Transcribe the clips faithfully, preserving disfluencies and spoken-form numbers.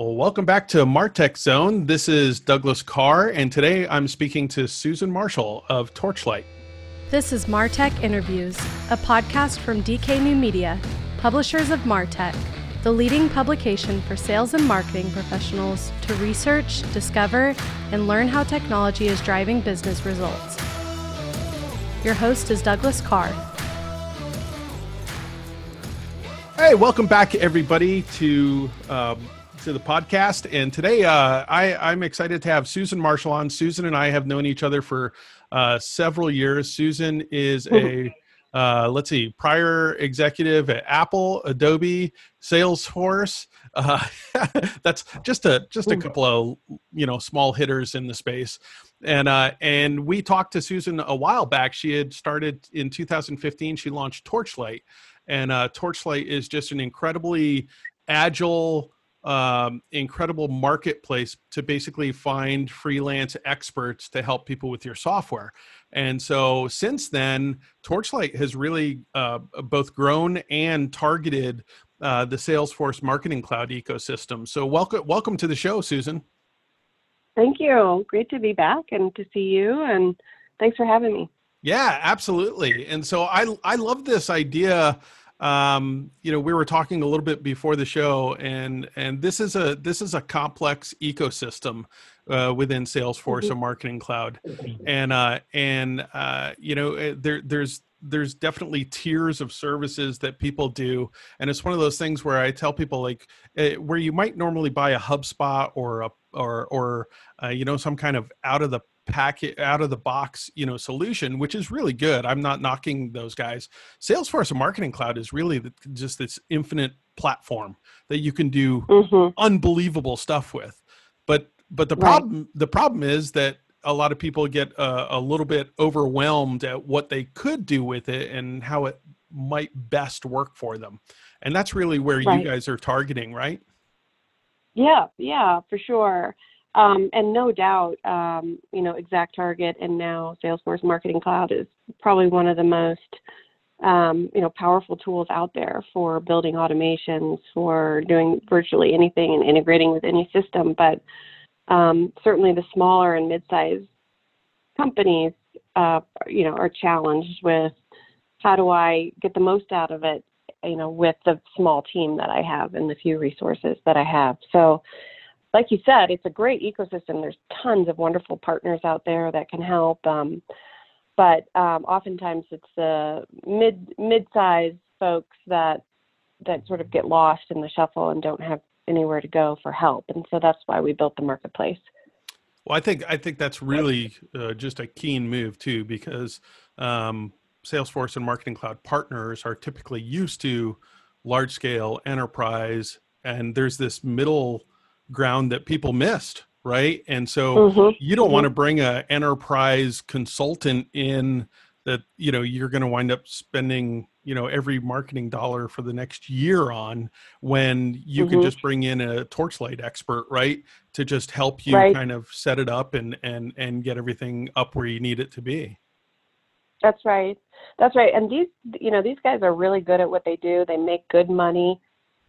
Well, welcome back to MarTech Zone. This is Douglas Carr, and today I'm speaking to Susan Marshall of Torchlite. This is MarTech Interviews, a podcast from D K New Media, publishers of MarTech, the leading publication for sales and marketing professionals to research, discover, and learn how technology is driving business results. Your host is Douglas Carr. Hey, welcome back, everybody, to... Um, to the podcast. And today uh, I, I'm excited to have Susan Marshall on. Susan and I have known each other for uh, several years. Susan is a, uh, let's see, prior executive at Apple, Adobe, Salesforce. Uh, that's just a just a couple of, you know, small hitters in the space. And uh, and we talked to Susan a while back. She had started in two thousand fifteen. She launched Torchlite. And uh, Torchlite is just an incredibly agile Um, incredible marketplace to basically find freelance experts to help people with your software. And so since then, Torchlite has really uh, both grown and targeted uh, the Salesforce Marketing Cloud ecosystem. So welcome, welcome to the show, Susan. Thank you. Great to be back and to see you. And thanks for having me. Yeah, absolutely. And so I I love this idea. Um, you know, we were talking a little bit before the show, and and this is a this is a complex ecosystem uh, within Salesforce mm-hmm. and Marketing Cloud, and uh, and uh, you know, there there's there's definitely tiers of services that people do, and it's one of those things where I tell people, like, where you might normally buy a HubSpot or a or or uh, you know, some kind of out of the packet out of the box, you know, solution, which is really good. I'm not knocking those guys. Salesforce and Marketing Cloud is really the, just this infinite platform that you can do mm-hmm. unbelievable stuff with. But but the right. problem the problem is that a lot of people get a, a little bit overwhelmed at what they could do with it and how it might best work for them. And that's really where right. you guys are targeting, right? Yeah, yeah, for sure. Um, and no doubt, um, you know, ExactTarget and now Salesforce Marketing Cloud is probably one of the most, um, you know, powerful tools out there for building automations, for doing virtually anything and integrating with any system. But um, certainly the smaller and mid-sized companies, uh, you know, are challenged with how do I get the most out of it, you know, with the small team that I have and the few resources that I have. So, like you said, it's a great ecosystem. There's tons of wonderful partners out there that can help. Um, but um, oftentimes it's the mid, mid-sized folks that that sort of get lost in the shuffle and don't have anywhere to go for help. And so that's why we built the marketplace. Well, I think I think that's really uh, just a keen move too, because um, Salesforce and Marketing Cloud partners are typically used to large-scale enterprise, and there's this middle ground that people missed, right? And so mm-hmm. you don't mm-hmm. want to bring a enterprise consultant in that, you know, you're going to wind up spending, you know, every marketing dollar for the next year on, when you mm-hmm. can just bring in a Torchlite expert, right? To just help you right. kind of set it up and, and, and get everything up where you need it to be. That's right. That's right. And these, you know, these guys are really good at what they do. They make good money.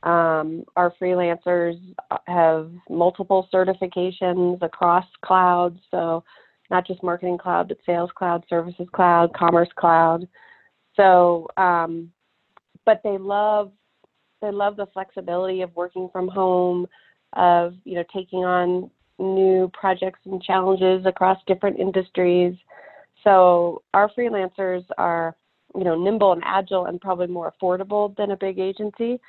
Um, our freelancers have multiple certifications across clouds, so not just Marketing Cloud, but Sales Cloud, Services Cloud, Commerce Cloud. So, um, but they love they love the flexibility of working from home, of, you know, taking on new projects and challenges across different industries. So our freelancers are, you know, nimble and agile, and probably more affordable than a big agency.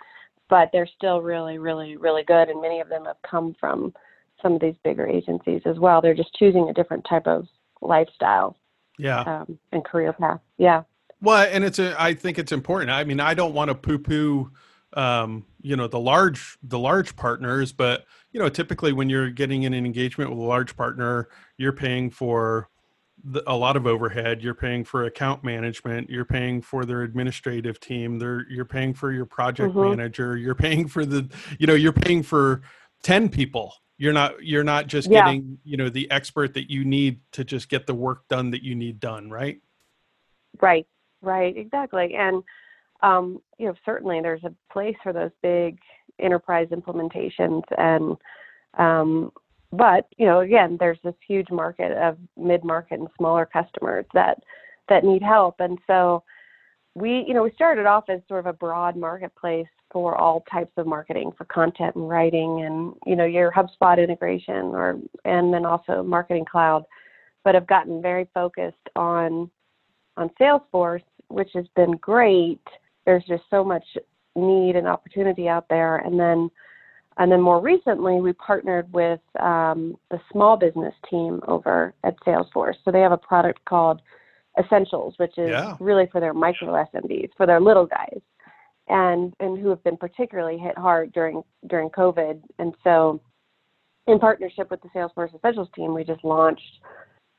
But they're still really, really, really good. And many of them have come from some of these bigger agencies as well. They're just choosing a different type of lifestyle yeah, um, and career path. Yeah. Well, and it's a, I think it's important. I mean, I don't want to poo-poo, um, you know, the large, the large partners, but, you know, typically when you're getting in an engagement with a large partner, you're paying for a lot of overhead. You're paying for account management. You're paying for their administrative team. They're, you're paying for your project mm-hmm. manager. You're paying for the, you know, you're paying for ten people. You're not, you're not just yeah. getting, you know, the expert that you need to just get the work done that you need done. Right. Right. Right. Exactly. And um, you know, certainly there's a place for those big enterprise implementations, and um, but you know, again, there's this huge market of mid-market and smaller customers that that need help, and so we, you know, we started off as sort of a broad marketplace for all types of marketing, for content and writing, and you know, your HubSpot integration, or and then also Marketing Cloud, but have gotten very focused on on Salesforce, which has been great. There's just so much need and opportunity out there, and then and then more recently, we partnered with um, the small business team over at Salesforce. So they have a product called Essentials, which is yeah. really for their micro S M Bs, for their little guys, and and who have been particularly hit hard during during COVID. And so, in partnership with the Salesforce Essentials team, we just launched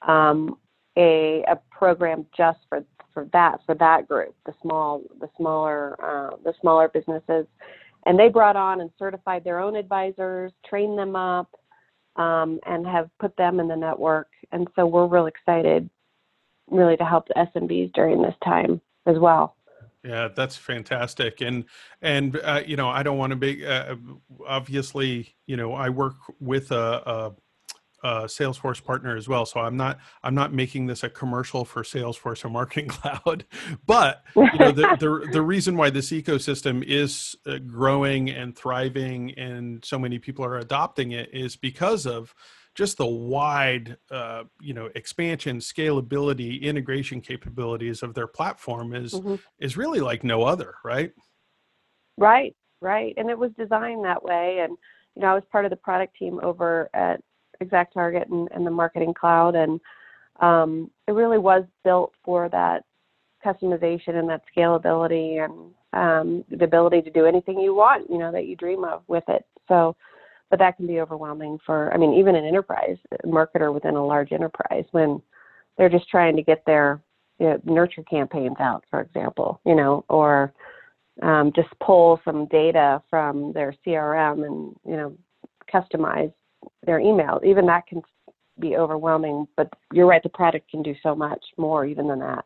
um, a a program just for for that for that group, the small the smaller uh, the smaller businesses, and they brought on and certified their own advisors, trained them up, um, and have put them in the network. And so we're real excited, really, to help the S M Bs during this time as well. Yeah, that's fantastic. And, and uh, you know, I don't want to be, uh, obviously, you know, I work with a, a, a Salesforce partner as well. So I'm not, I'm not making this a commercial for Salesforce or Marketing Cloud, but you know, the, the, the reason why this ecosystem is growing and thriving and so many people are adopting it is because of just the wide, uh, you know, expansion, scalability, integration capabilities of their platform is mm-hmm. is really like no other, right? Right, right. And it was designed that way. And, you know, I was part of the product team over at ExactTarget and, and the Marketing Cloud. And um, it really was built for that customization and that scalability and um, the ability to do anything you want, you know, that you dream of with it. So, but that can be overwhelming for, I mean, even an enterprise marketer within a large enterprise when they're just trying to get their, you know, nurture campaigns out, for example, you know, or um, just pull some data from their C R M and, you know, customize their email. Even that can be overwhelming, but you're right, the product can do so much more even than that.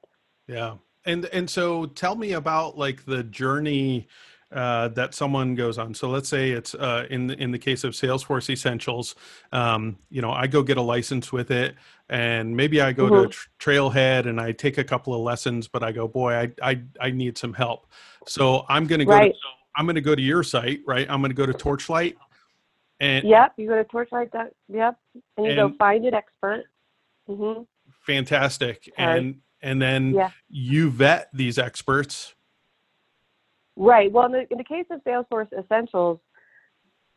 Yeah. And, and so tell me about like the journey Uh, that someone goes on. So let's say it's uh, in the, in the case of Salesforce Essentials, um, you know, I go get a license with it, and maybe I go mm-hmm. to tr- Trailhead and I take a couple of lessons, but I go, boy, I I, I need some help. So I'm going to go. Right. To, I'm going to go to your site, right? I'm going to go to Torchlite. And yep, you go to Torchlite. Yep, and you and, go find an expert. Mm-hmm. Fantastic, right. and and then yeah. you vet these experts. Right. Well, in the, in the case of Salesforce Essentials,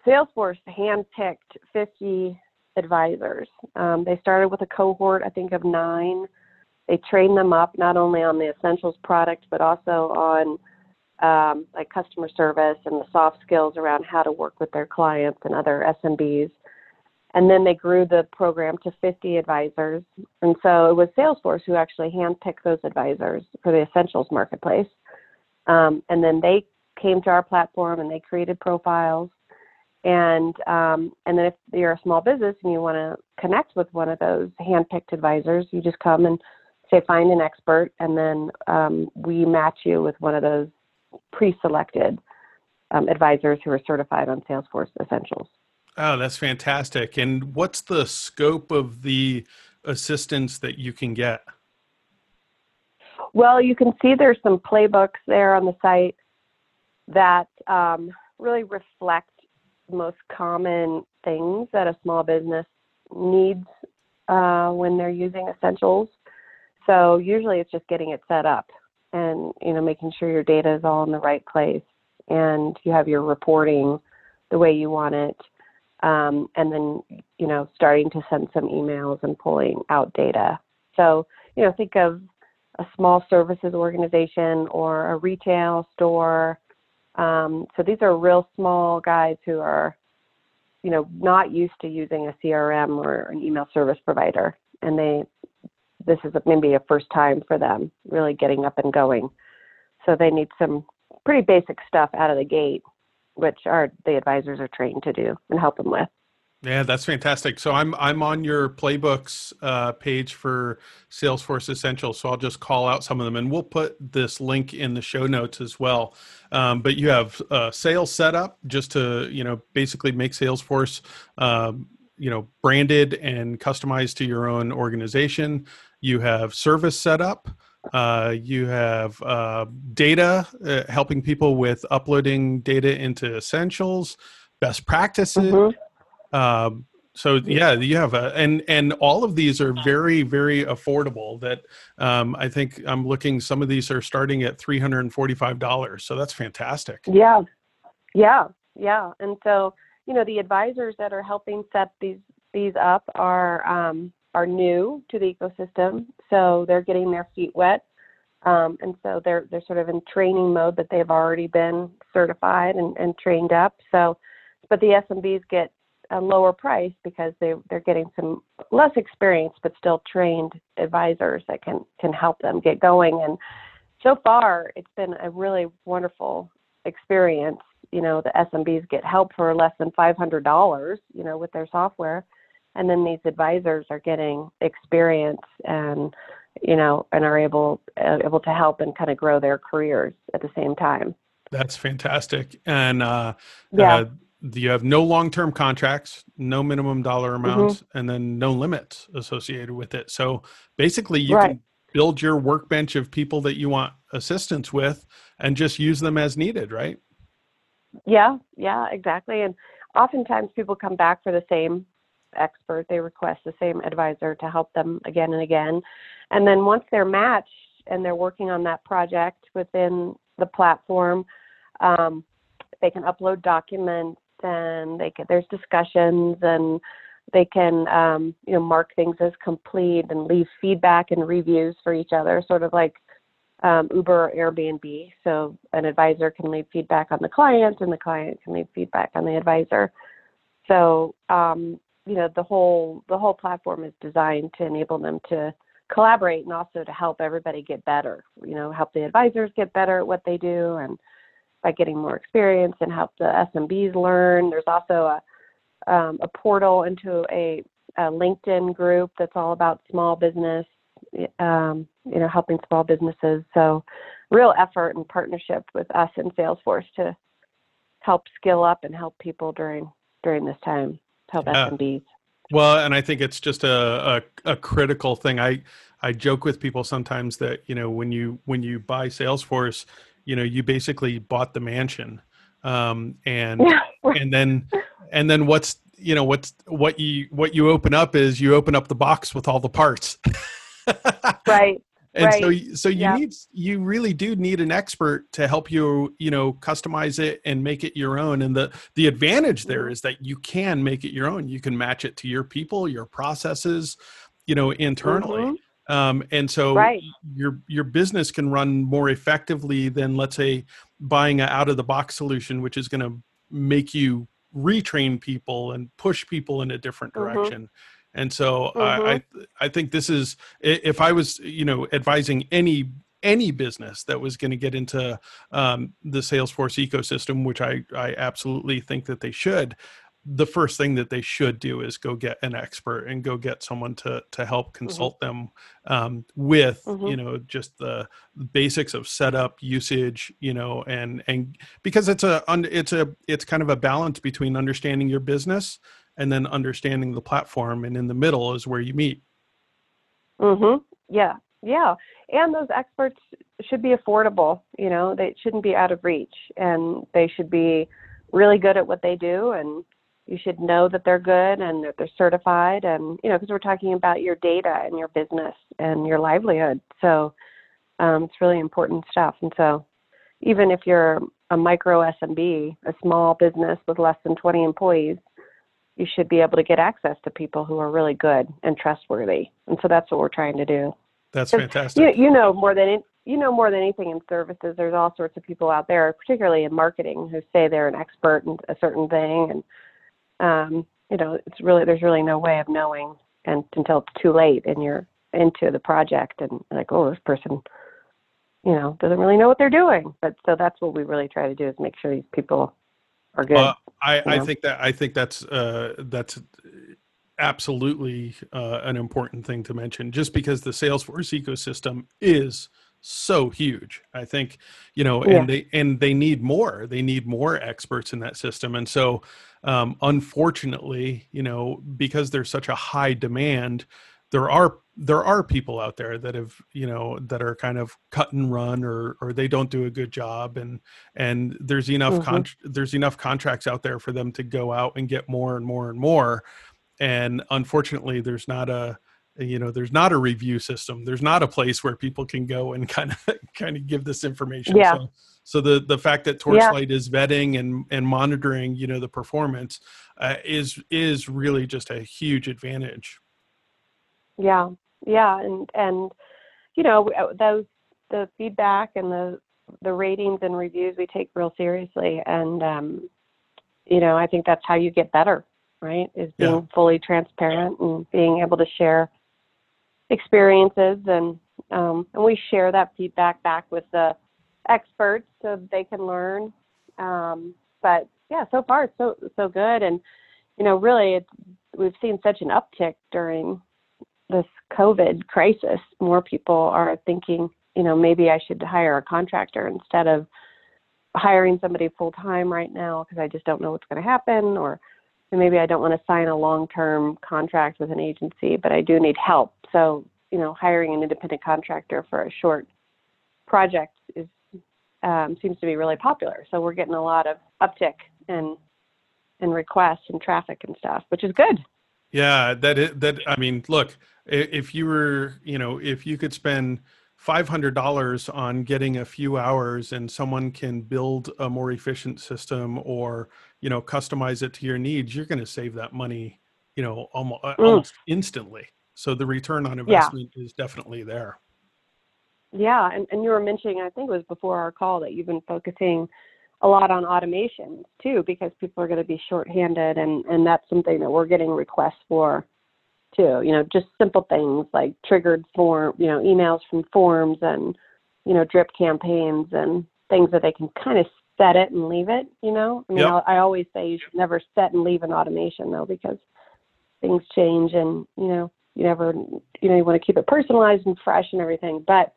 Salesforce handpicked fifty advisors. Um, they started with a cohort, I think, of nine. They trained them up not only on the Essentials product, but also on um, like customer service and the soft skills around how to work with their clients and other S M Bs. And then they grew the program to fifty advisors. And so it was Salesforce who actually handpicked those advisors for the Essentials marketplace. Um, and then they came to our platform and they created profiles. And um, and then if you're a small business and you want to connect with one of those handpicked advisors, you just come and say, find an expert. And then um, we match you with one of those pre-selected um, advisors who are certified on Salesforce Essentials. Oh, that's fantastic. And what's the scope of the assistance that you can get? Well, you can see there's some playbooks there on the site that um, really reflect the most common things that a small business needs uh, when they're using Essentials. So usually it's just getting it set up and, you know, making sure your data is all in the right place and you have your reporting the way you want it. Um, and then, you know, starting to send some emails and pulling out data. So, you know, think of a small services organization or a retail store. Um, so these are real small guys who are, you know, not used to using a C R M or an email service provider. And they, this is maybe a first time for them really getting up and going. So they need some pretty basic stuff out of the gate, which are the advisors are trained to do and help them with. Yeah, that's fantastic. So I'm I'm on your Playbooks uh, page for Salesforce Essentials. So I'll just call out some of them, and we'll put this link in the show notes as well. Um, but you have uh, sales setup, just to you know basically make Salesforce um, you know branded and customized to your own organization. You have service setup. Uh, you have uh, data, uh, helping people with uploading data into Essentials, best practices. Mm-hmm. Um, so yeah, you have a, and, and all of these are very, very affordable that, um, I think I'm looking, some of these are starting at three hundred forty-five dollars. So that's fantastic. Yeah. Yeah. Yeah. And so, you know, the advisors that are helping set these, these up are, um, are new to the ecosystem. So they're getting their feet wet. Um, and so they're, they're sort of in training mode, but they've already been certified and, and trained up. So, but the S M Bs get a lower price because they, they're getting some less experienced, but still trained advisors that can, can help them get going. And so far it's been a really wonderful experience. You know, the S M Bs get help for less than five hundred dollars, you know, with their software. And then these advisors are getting experience and, you know, and are able, uh, able to help and kind of grow their careers at the same time. That's fantastic. And, uh, yeah. uh you have no long-term contracts, no minimum dollar amounts, mm-hmm. and then no limits associated with it. So basically you right. can build your workbench of people that you want assistance with and just use them as needed, right? Yeah, yeah, exactly. And oftentimes people come back for the same expert. They request the same advisor to help them again and again. And then once they're matched and they're working on that project within the platform, um, they can upload documents, and they can, there's discussions, and they can, um, you know, mark things as complete and leave feedback and reviews for each other, sort of like um, Uber or Airbnb. So an advisor can leave feedback on the client, and the client can leave feedback on the advisor. So, um, you know, the whole the whole platform is designed to enable them to collaborate and also to help everybody get better, you know, help the advisors get better at what they do, and by getting more experience, and help the S M Bs learn. There's also a, um, a portal into a, a LinkedIn group that's all about small business, um, you know, helping small businesses. So real effort and partnership with us and Salesforce to help skill up and help people during, during this time, help yeah. S M Bs. Well, and I think it's just a, a, a critical thing. I, I joke with people sometimes that, you know, when you, when you buy Salesforce, you know, you basically bought the mansion, um, and yeah. and then and then what's you know what's what you what you open up is you open up the box with all the parts, right? And right. so so you yeah. need you really do need an expert to help you you know customize it and make it your own. And the the advantage there is that you can make it your own. You can match it to your people, your processes, you know, internally. Mm-hmm. Um, and so right. your your business can run more effectively than, let's say, buying an out-of-the-box solution, which is going to make you retrain people and push people in a different direction. Mm-hmm. And so mm-hmm. I, I I think this is, if I was, you know, advising any any business that was going to get into um, the Salesforce ecosystem, which I, I absolutely think that they should, the first thing that they should do is go get an expert and go get someone to to help consult mm-hmm. them um, with, mm-hmm. you know, just the basics of setup, usage, you know, and, and because it's a, it's a, it's kind of a balance between understanding your business and then understanding the platform. And in the middle is where you meet. Mm-hmm. Yeah. Yeah. And those experts should be affordable, you know, they shouldn't be out of reach, and they should be really good at what they do, and you should know that they're good and that they're certified. And, you know, because we're talking about your data and your business and your livelihood. So um, it's really important stuff. And so even if you're a micro S M B, a small business with less than twenty employees, you should be able to get access to people who are really good and trustworthy. And so that's what we're trying to do. That's fantastic. You, you know, more than it, you know, more than anything in services, there's all sorts of people out there, particularly in marketing, who say they're an expert in a certain thing. And, Um, you know, it's really, there's really no way of knowing and until it's too late and you're into the project and like, oh, this person, you know, doesn't really know what they're doing. But so that's what we really try to do, is make sure these people are good. Uh, I, I think that I think that's uh, that's absolutely uh, an important thing to mention. Just because the Salesforce ecosystem is so huge, I think, you know, yeah. and they and they need more. They need more experts in that system, and so um, unfortunately, you know, because there's such a high demand, there are there are people out there that have, you know, that are kind of cut and run, or or they don't do a good job, and and there's enough mm-hmm. con- there's enough contracts out there for them to go out and get more and more and more, and unfortunately, there's not a you know there's not a review system, there's not a place where people can go and kind of kind of give this information. Yeah. So, so the the fact that Torchlite yeah. is vetting and and monitoring, you know, the performance uh, is is really just a huge advantage. Yeah, yeah, and and you know those the feedback and the the ratings and reviews we take real seriously, and um, you know I think that's how you get better, right? Is being yeah. fully transparent and being able to share experiences, and um, and we share that feedback back with the experts so they can learn. Um, but yeah, so far it's so so good, and you know really it's, we've seen such an uptick during this COVID crisis. More people are thinking, you know, maybe I should hire a contractor instead of hiring somebody full time right now because I just don't know what's going to happen, or maybe I don't want to sign a long-term contract with an agency, but I do need help. So, you know, hiring an independent contractor for a short project is um, seems to be really popular. So we're getting a lot of uptick and and requests and traffic and stuff, which is good. Yeah, that is, that I mean, look, if you were, you know, if you could spend five hundred dollars on getting a few hours and someone can build a more efficient system or, you know, customize it to your needs, you're going to save that money, you know, almost, mm. almost instantly. So the return on investment yeah. is definitely there. Yeah. And, and you were mentioning, I think it was before our call, that you've been focusing a lot on automation too, because people are going to be shorthanded. And, and that's something that we're getting requests for too, you know, just simple things like triggered form, you know, emails from forms and, you know, drip campaigns and things that they can kind of set it and leave it, you know, I mean, yep. I always say you should never set and leave an automation though, because things change and, you know, you never, you know, you want to keep it personalized and fresh and everything, but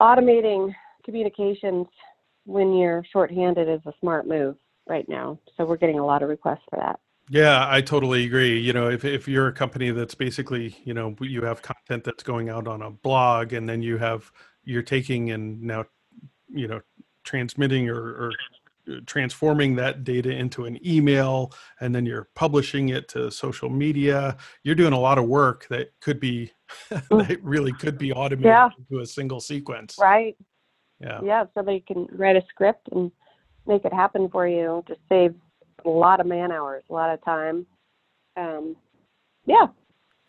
automating communications when you're shorthanded is a smart move right now. So we're getting a lot of requests for that. Yeah, I totally agree. You know, if, if you're a company that's basically, you know, you have content that's going out on a blog and then you have, you're taking and now, you know, transmitting or, or transforming that data into an email, and then you're publishing it to social media, you're doing a lot of work that could be, that really could be automated yeah. into a single sequence. Right. Yeah. Yeah. Somebody can write a script and make it happen for you. Just save a lot of man hours, a lot of time. Um, yeah.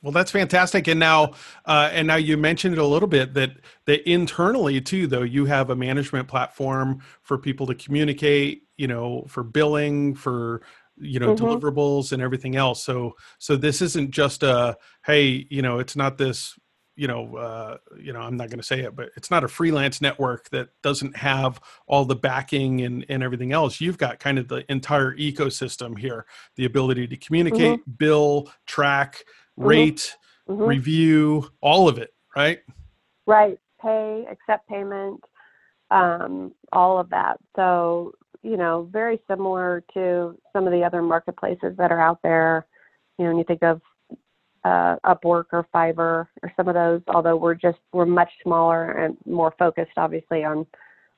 Well, that's fantastic. And now, uh, and now you mentioned it a little bit that that internally too, though, you have a management platform for people to communicate, you know, for billing, for, you know, mm-hmm. deliverables and everything else. So, so this isn't just a, hey, you know, it's not this, you know, uh, you know, I'm not going to say it, but it's not a freelance network that doesn't have all the backing and, and everything else. You've got kind of the entire ecosystem here, the ability to communicate, mm-hmm. bill, track, mm-hmm. rate, mm-hmm. review, all of it, right? Right. Pay, accept payment, um, all of that. So, you know, very similar to some of the other marketplaces that are out there. You know, when you think of Uh, Upwork or Fiverr or some of those, although we're just, we're much smaller and more focused obviously on,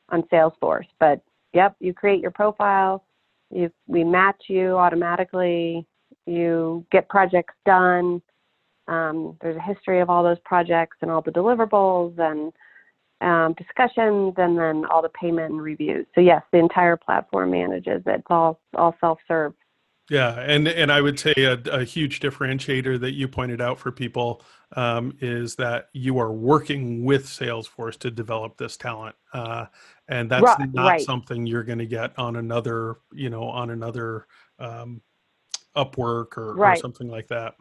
on Salesforce, but yep, you create your profile, you, we match you automatically, you get projects done. Um, there's a history of all those projects and all the deliverables and um, discussions, and then all the payment and reviews. So yes, the entire platform manages it. It's all, all self-serve. Yeah. And, and I would say a, a huge differentiator that you pointed out for people um, is that you are working with Salesforce to develop this talent. Uh, and that's right, not right. something you're going to get on another, you know, on another um, Upwork or, right. or something like that.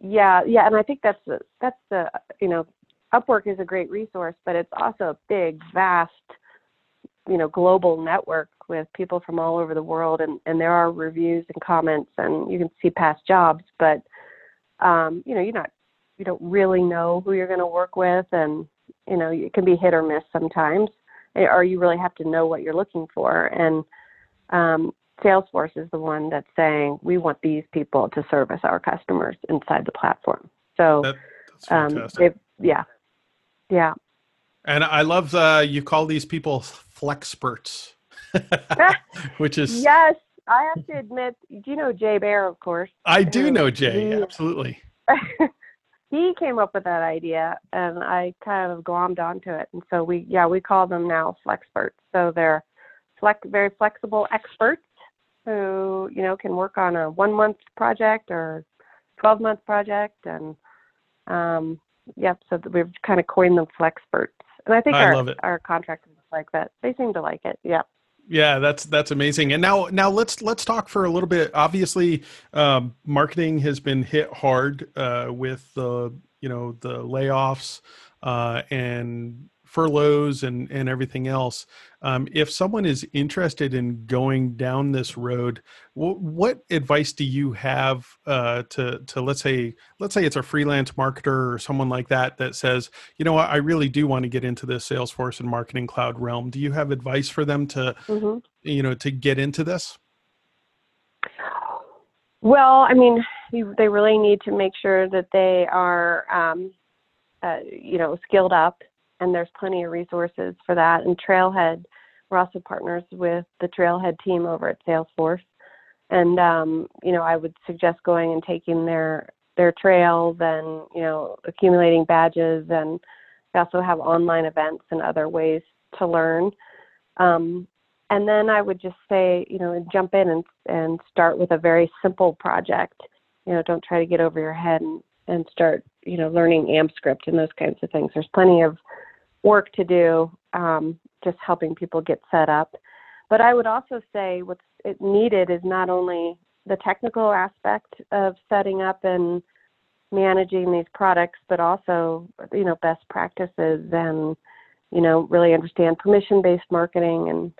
Yeah. Yeah. And I think that's, the, that's the, you know, Upwork is a great resource, but it's also a big, vast you know, global network with people from all over the world, and, and there are reviews and comments, and you can see past jobs, but, um, you know, you're not, you don't really know who you're going to work with, and, you know, it can be hit or miss sometimes, or you really have to know what you're looking for. And um, Salesforce is the one that's saying, we want these people to service our customers inside the platform. So, that, that's fantastic. Um, yeah, yeah. And I love the, you call these people Flexperts, which is... Yes, I have to admit, you know Jay Baer, of course. I do know Jay, he, absolutely. He came up with that idea, and I kind of glommed onto it. And so we, yeah, we call them now Flexperts. So they're flex, very flexible experts who, you know, can work on a one-month project or twelve-month project. And, um, yep, so we've kind of coined them Flexperts. And I think I our, our contractors like that. They seem to like it. Yeah. Yeah, that's that's amazing. And now now let's let's talk for a little bit. Obviously, um, marketing has been hit hard uh, with the you know the layoffs uh, and furloughs and and everything else. Um, if someone is interested in going down this road, wh- what advice do you have uh, to to let's say let's say it's a freelance marketer or someone like that that says, you know what, I really do want to get into this Salesforce and Marketing Cloud realm. Do you have advice for them to mm-hmm. you know to get into this? Well, I mean, you, they really need to make sure that they are um, uh, you know skilled up. And there's plenty of resources for that. And Trailhead, we're also partners with the Trailhead team over at Salesforce. And, um, you know, I would suggest going and taking their their trails and, you know, accumulating badges. And they also have online events and other ways to learn. Um, and then I would just say, you know, jump in and, and start with a very simple project. You know, don't try to get over your head and, and start, you know, learning AMPscript and those kinds of things. There's plenty of work to do, um, just helping people get set up. But I would also say what's needed is not only the technical aspect of setting up and managing these products, but also, you know, best practices and, you know, really understand permission-based marketing and,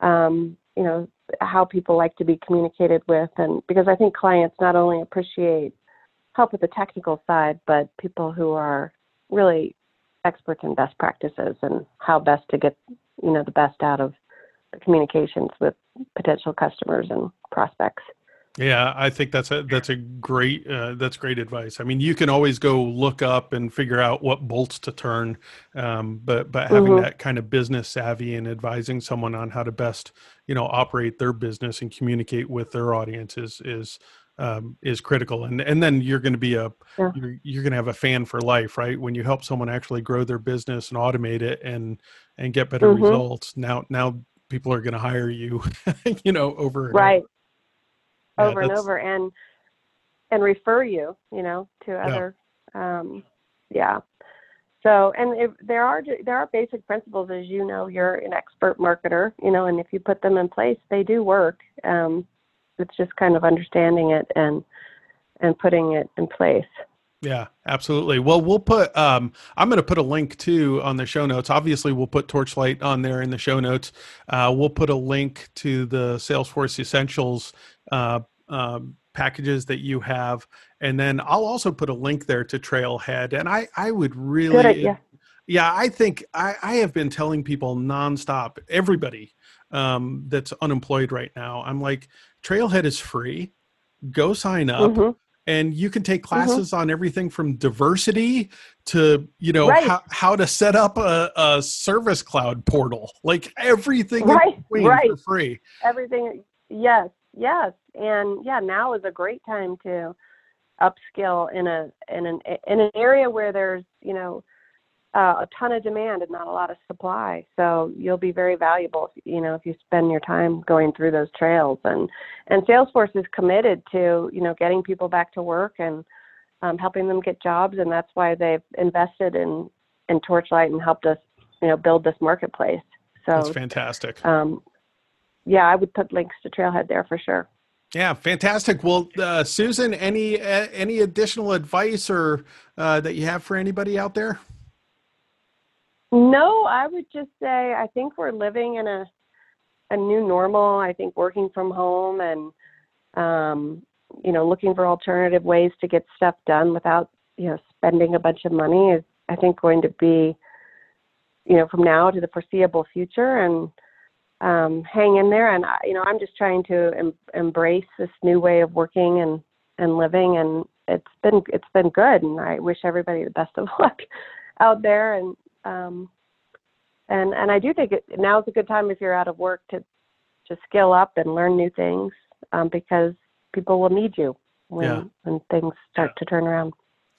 um, you know, how people like to be communicated with. And because I think clients not only appreciate help with the technical side, but people who are really experts in best practices and how best to get, you know, the best out of the communications with potential customers and prospects. Yeah, I think that's a that's a great uh, that's great advice. I mean, you can always go look up and figure out what bolts to turn, um, but but having mm-hmm. that kind of business savvy and advising someone on how to best, you know, operate their business and communicate with their audience is is um, is critical. And and then you're going to be a yeah. you're, you're going to have a fan for life, right? When you help someone actually grow their business and automate it and and get better mm-hmm. results, now now people are going to hire you, you know, over and right. over. over yeah, and over and and refer you, you know, to other, yeah. Um, yeah. So, and if there are, there are basic principles, as you know, you're an expert marketer, you know, and if you put them in place, they do work. Um, it's just kind of understanding it and, and putting it in place. Yeah, absolutely. Well, we'll put, um, I'm going to put a link too on the show notes. Obviously, we'll put Torchlite on there in the show notes. Uh, we'll put a link to the Salesforce Essentials uh, um, packages that you have. And then I'll also put a link there to Trailhead. And I, I would really, Good, yeah. yeah, I think I, I have been telling people nonstop, everybody um, that's unemployed right now. I'm like, Trailhead is free. Go sign up. Mm-hmm. And you can take classes mm-hmm. on everything from diversity to, you know, right. how, how to set up a, a service cloud portal, like everything right. in between right. for free. Everything. Yes. Yes. And yeah, now is a great time to upskill in a, in an, in an area where there's, you know, uh, a ton of demand and not a lot of supply. So you'll be very valuable, you know, if you spend your time going through those trails. And, and Salesforce is committed to, you know, getting people back to work and um, helping them get jobs. And that's why they've invested in, in Torchlite and helped us, you know, build this marketplace. So that's fantastic. Um, yeah, I would put links to Trailhead there for sure. Yeah, fantastic. Well, uh, Susan, any, uh, any additional advice or uh, that you have for anybody out there? No, I would just say I think we're living in a a new normal. I think working from home and, um, you know, looking for alternative ways to get stuff done without, you know, spending a bunch of money is, I think, going to be, you know, from now to the foreseeable future. And um, hang in there. And, you know, I'm just trying to em- embrace this new way of working and, and living. And it's been, it's been good. And I wish everybody the best of luck out there. And, um, And and I do think it, now's a good time if you're out of work to to skill up and learn new things, um, because people will need you when, yeah. when things start yeah. to turn around.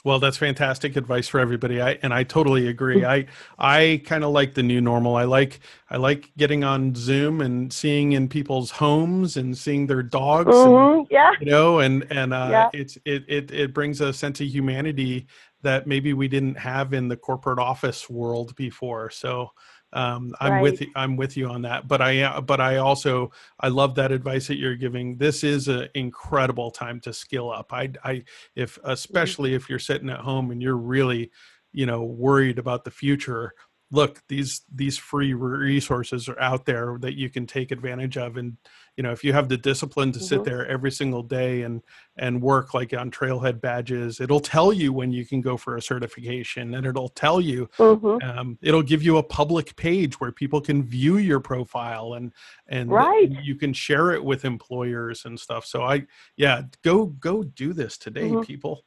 Well, that's fantastic advice for everybody. I and I totally agree. I I kind of like the new normal. I like I like getting on Zoom and seeing in people's homes and seeing their dogs. Mm-hmm. And, yeah. You know, and and uh, yeah. it's it it it brings a sense of humanity that maybe we didn't have in the corporate office world before. So um, I'm right. with you, I'm with you on that. But I but I also I love that advice that you're giving. This is an incredible time to skill up. I I if especially if you're sitting at home and you're really, you know, worried about the future. Look, these these free resources are out there that you can take advantage of. And, you know, if you have the discipline to mm-hmm. sit there every single day and and work like on Trailhead badges, it'll tell you when you can go for a certification, and it'll tell you, mm-hmm. um, it'll give you a public page where people can view your profile and and right. you can share it with employers and stuff. So I, yeah, go go do this today, mm-hmm. people.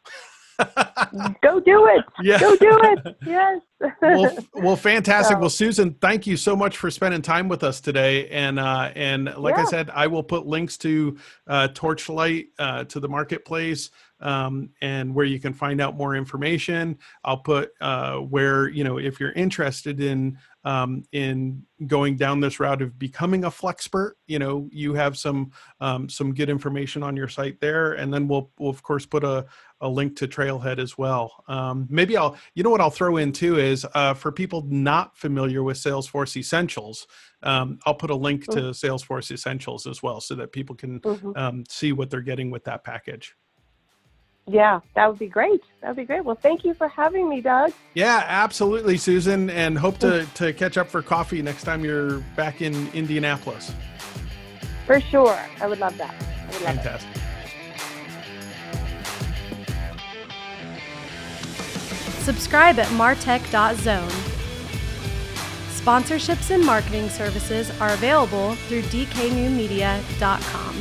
Go do it. Yeah. Go do it. Yes. well, well, fantastic. So. Well, Susan, thank you so much for spending time with us today. And uh, and like yeah. I said, I will put links to uh, Torchlite, uh, to the marketplace, um, and where you can find out more information. I'll put uh, where, you know, if you're interested in um, in going down this route of becoming a Flexpert, you know, you have some um, some good information on your site there. And then we'll, we'll of course, put a, a link to Trailhead as well. Um, maybe I'll, you know what I'll throw in too is uh, for people not familiar with Salesforce Essentials, um, I'll put a link to mm-hmm. Salesforce Essentials as well so that people can mm-hmm. um, see what they're getting with that package. Yeah, that would be great. That would be great. Well, thank you for having me, Doug. Yeah, absolutely, Susan, and hope to, to catch up for coffee next time you're back in Indianapolis. For sure. I would love that. I would love Fantastic. It. Subscribe at martech dot zone. Sponsorships and marketing services are available through d k new media dot com.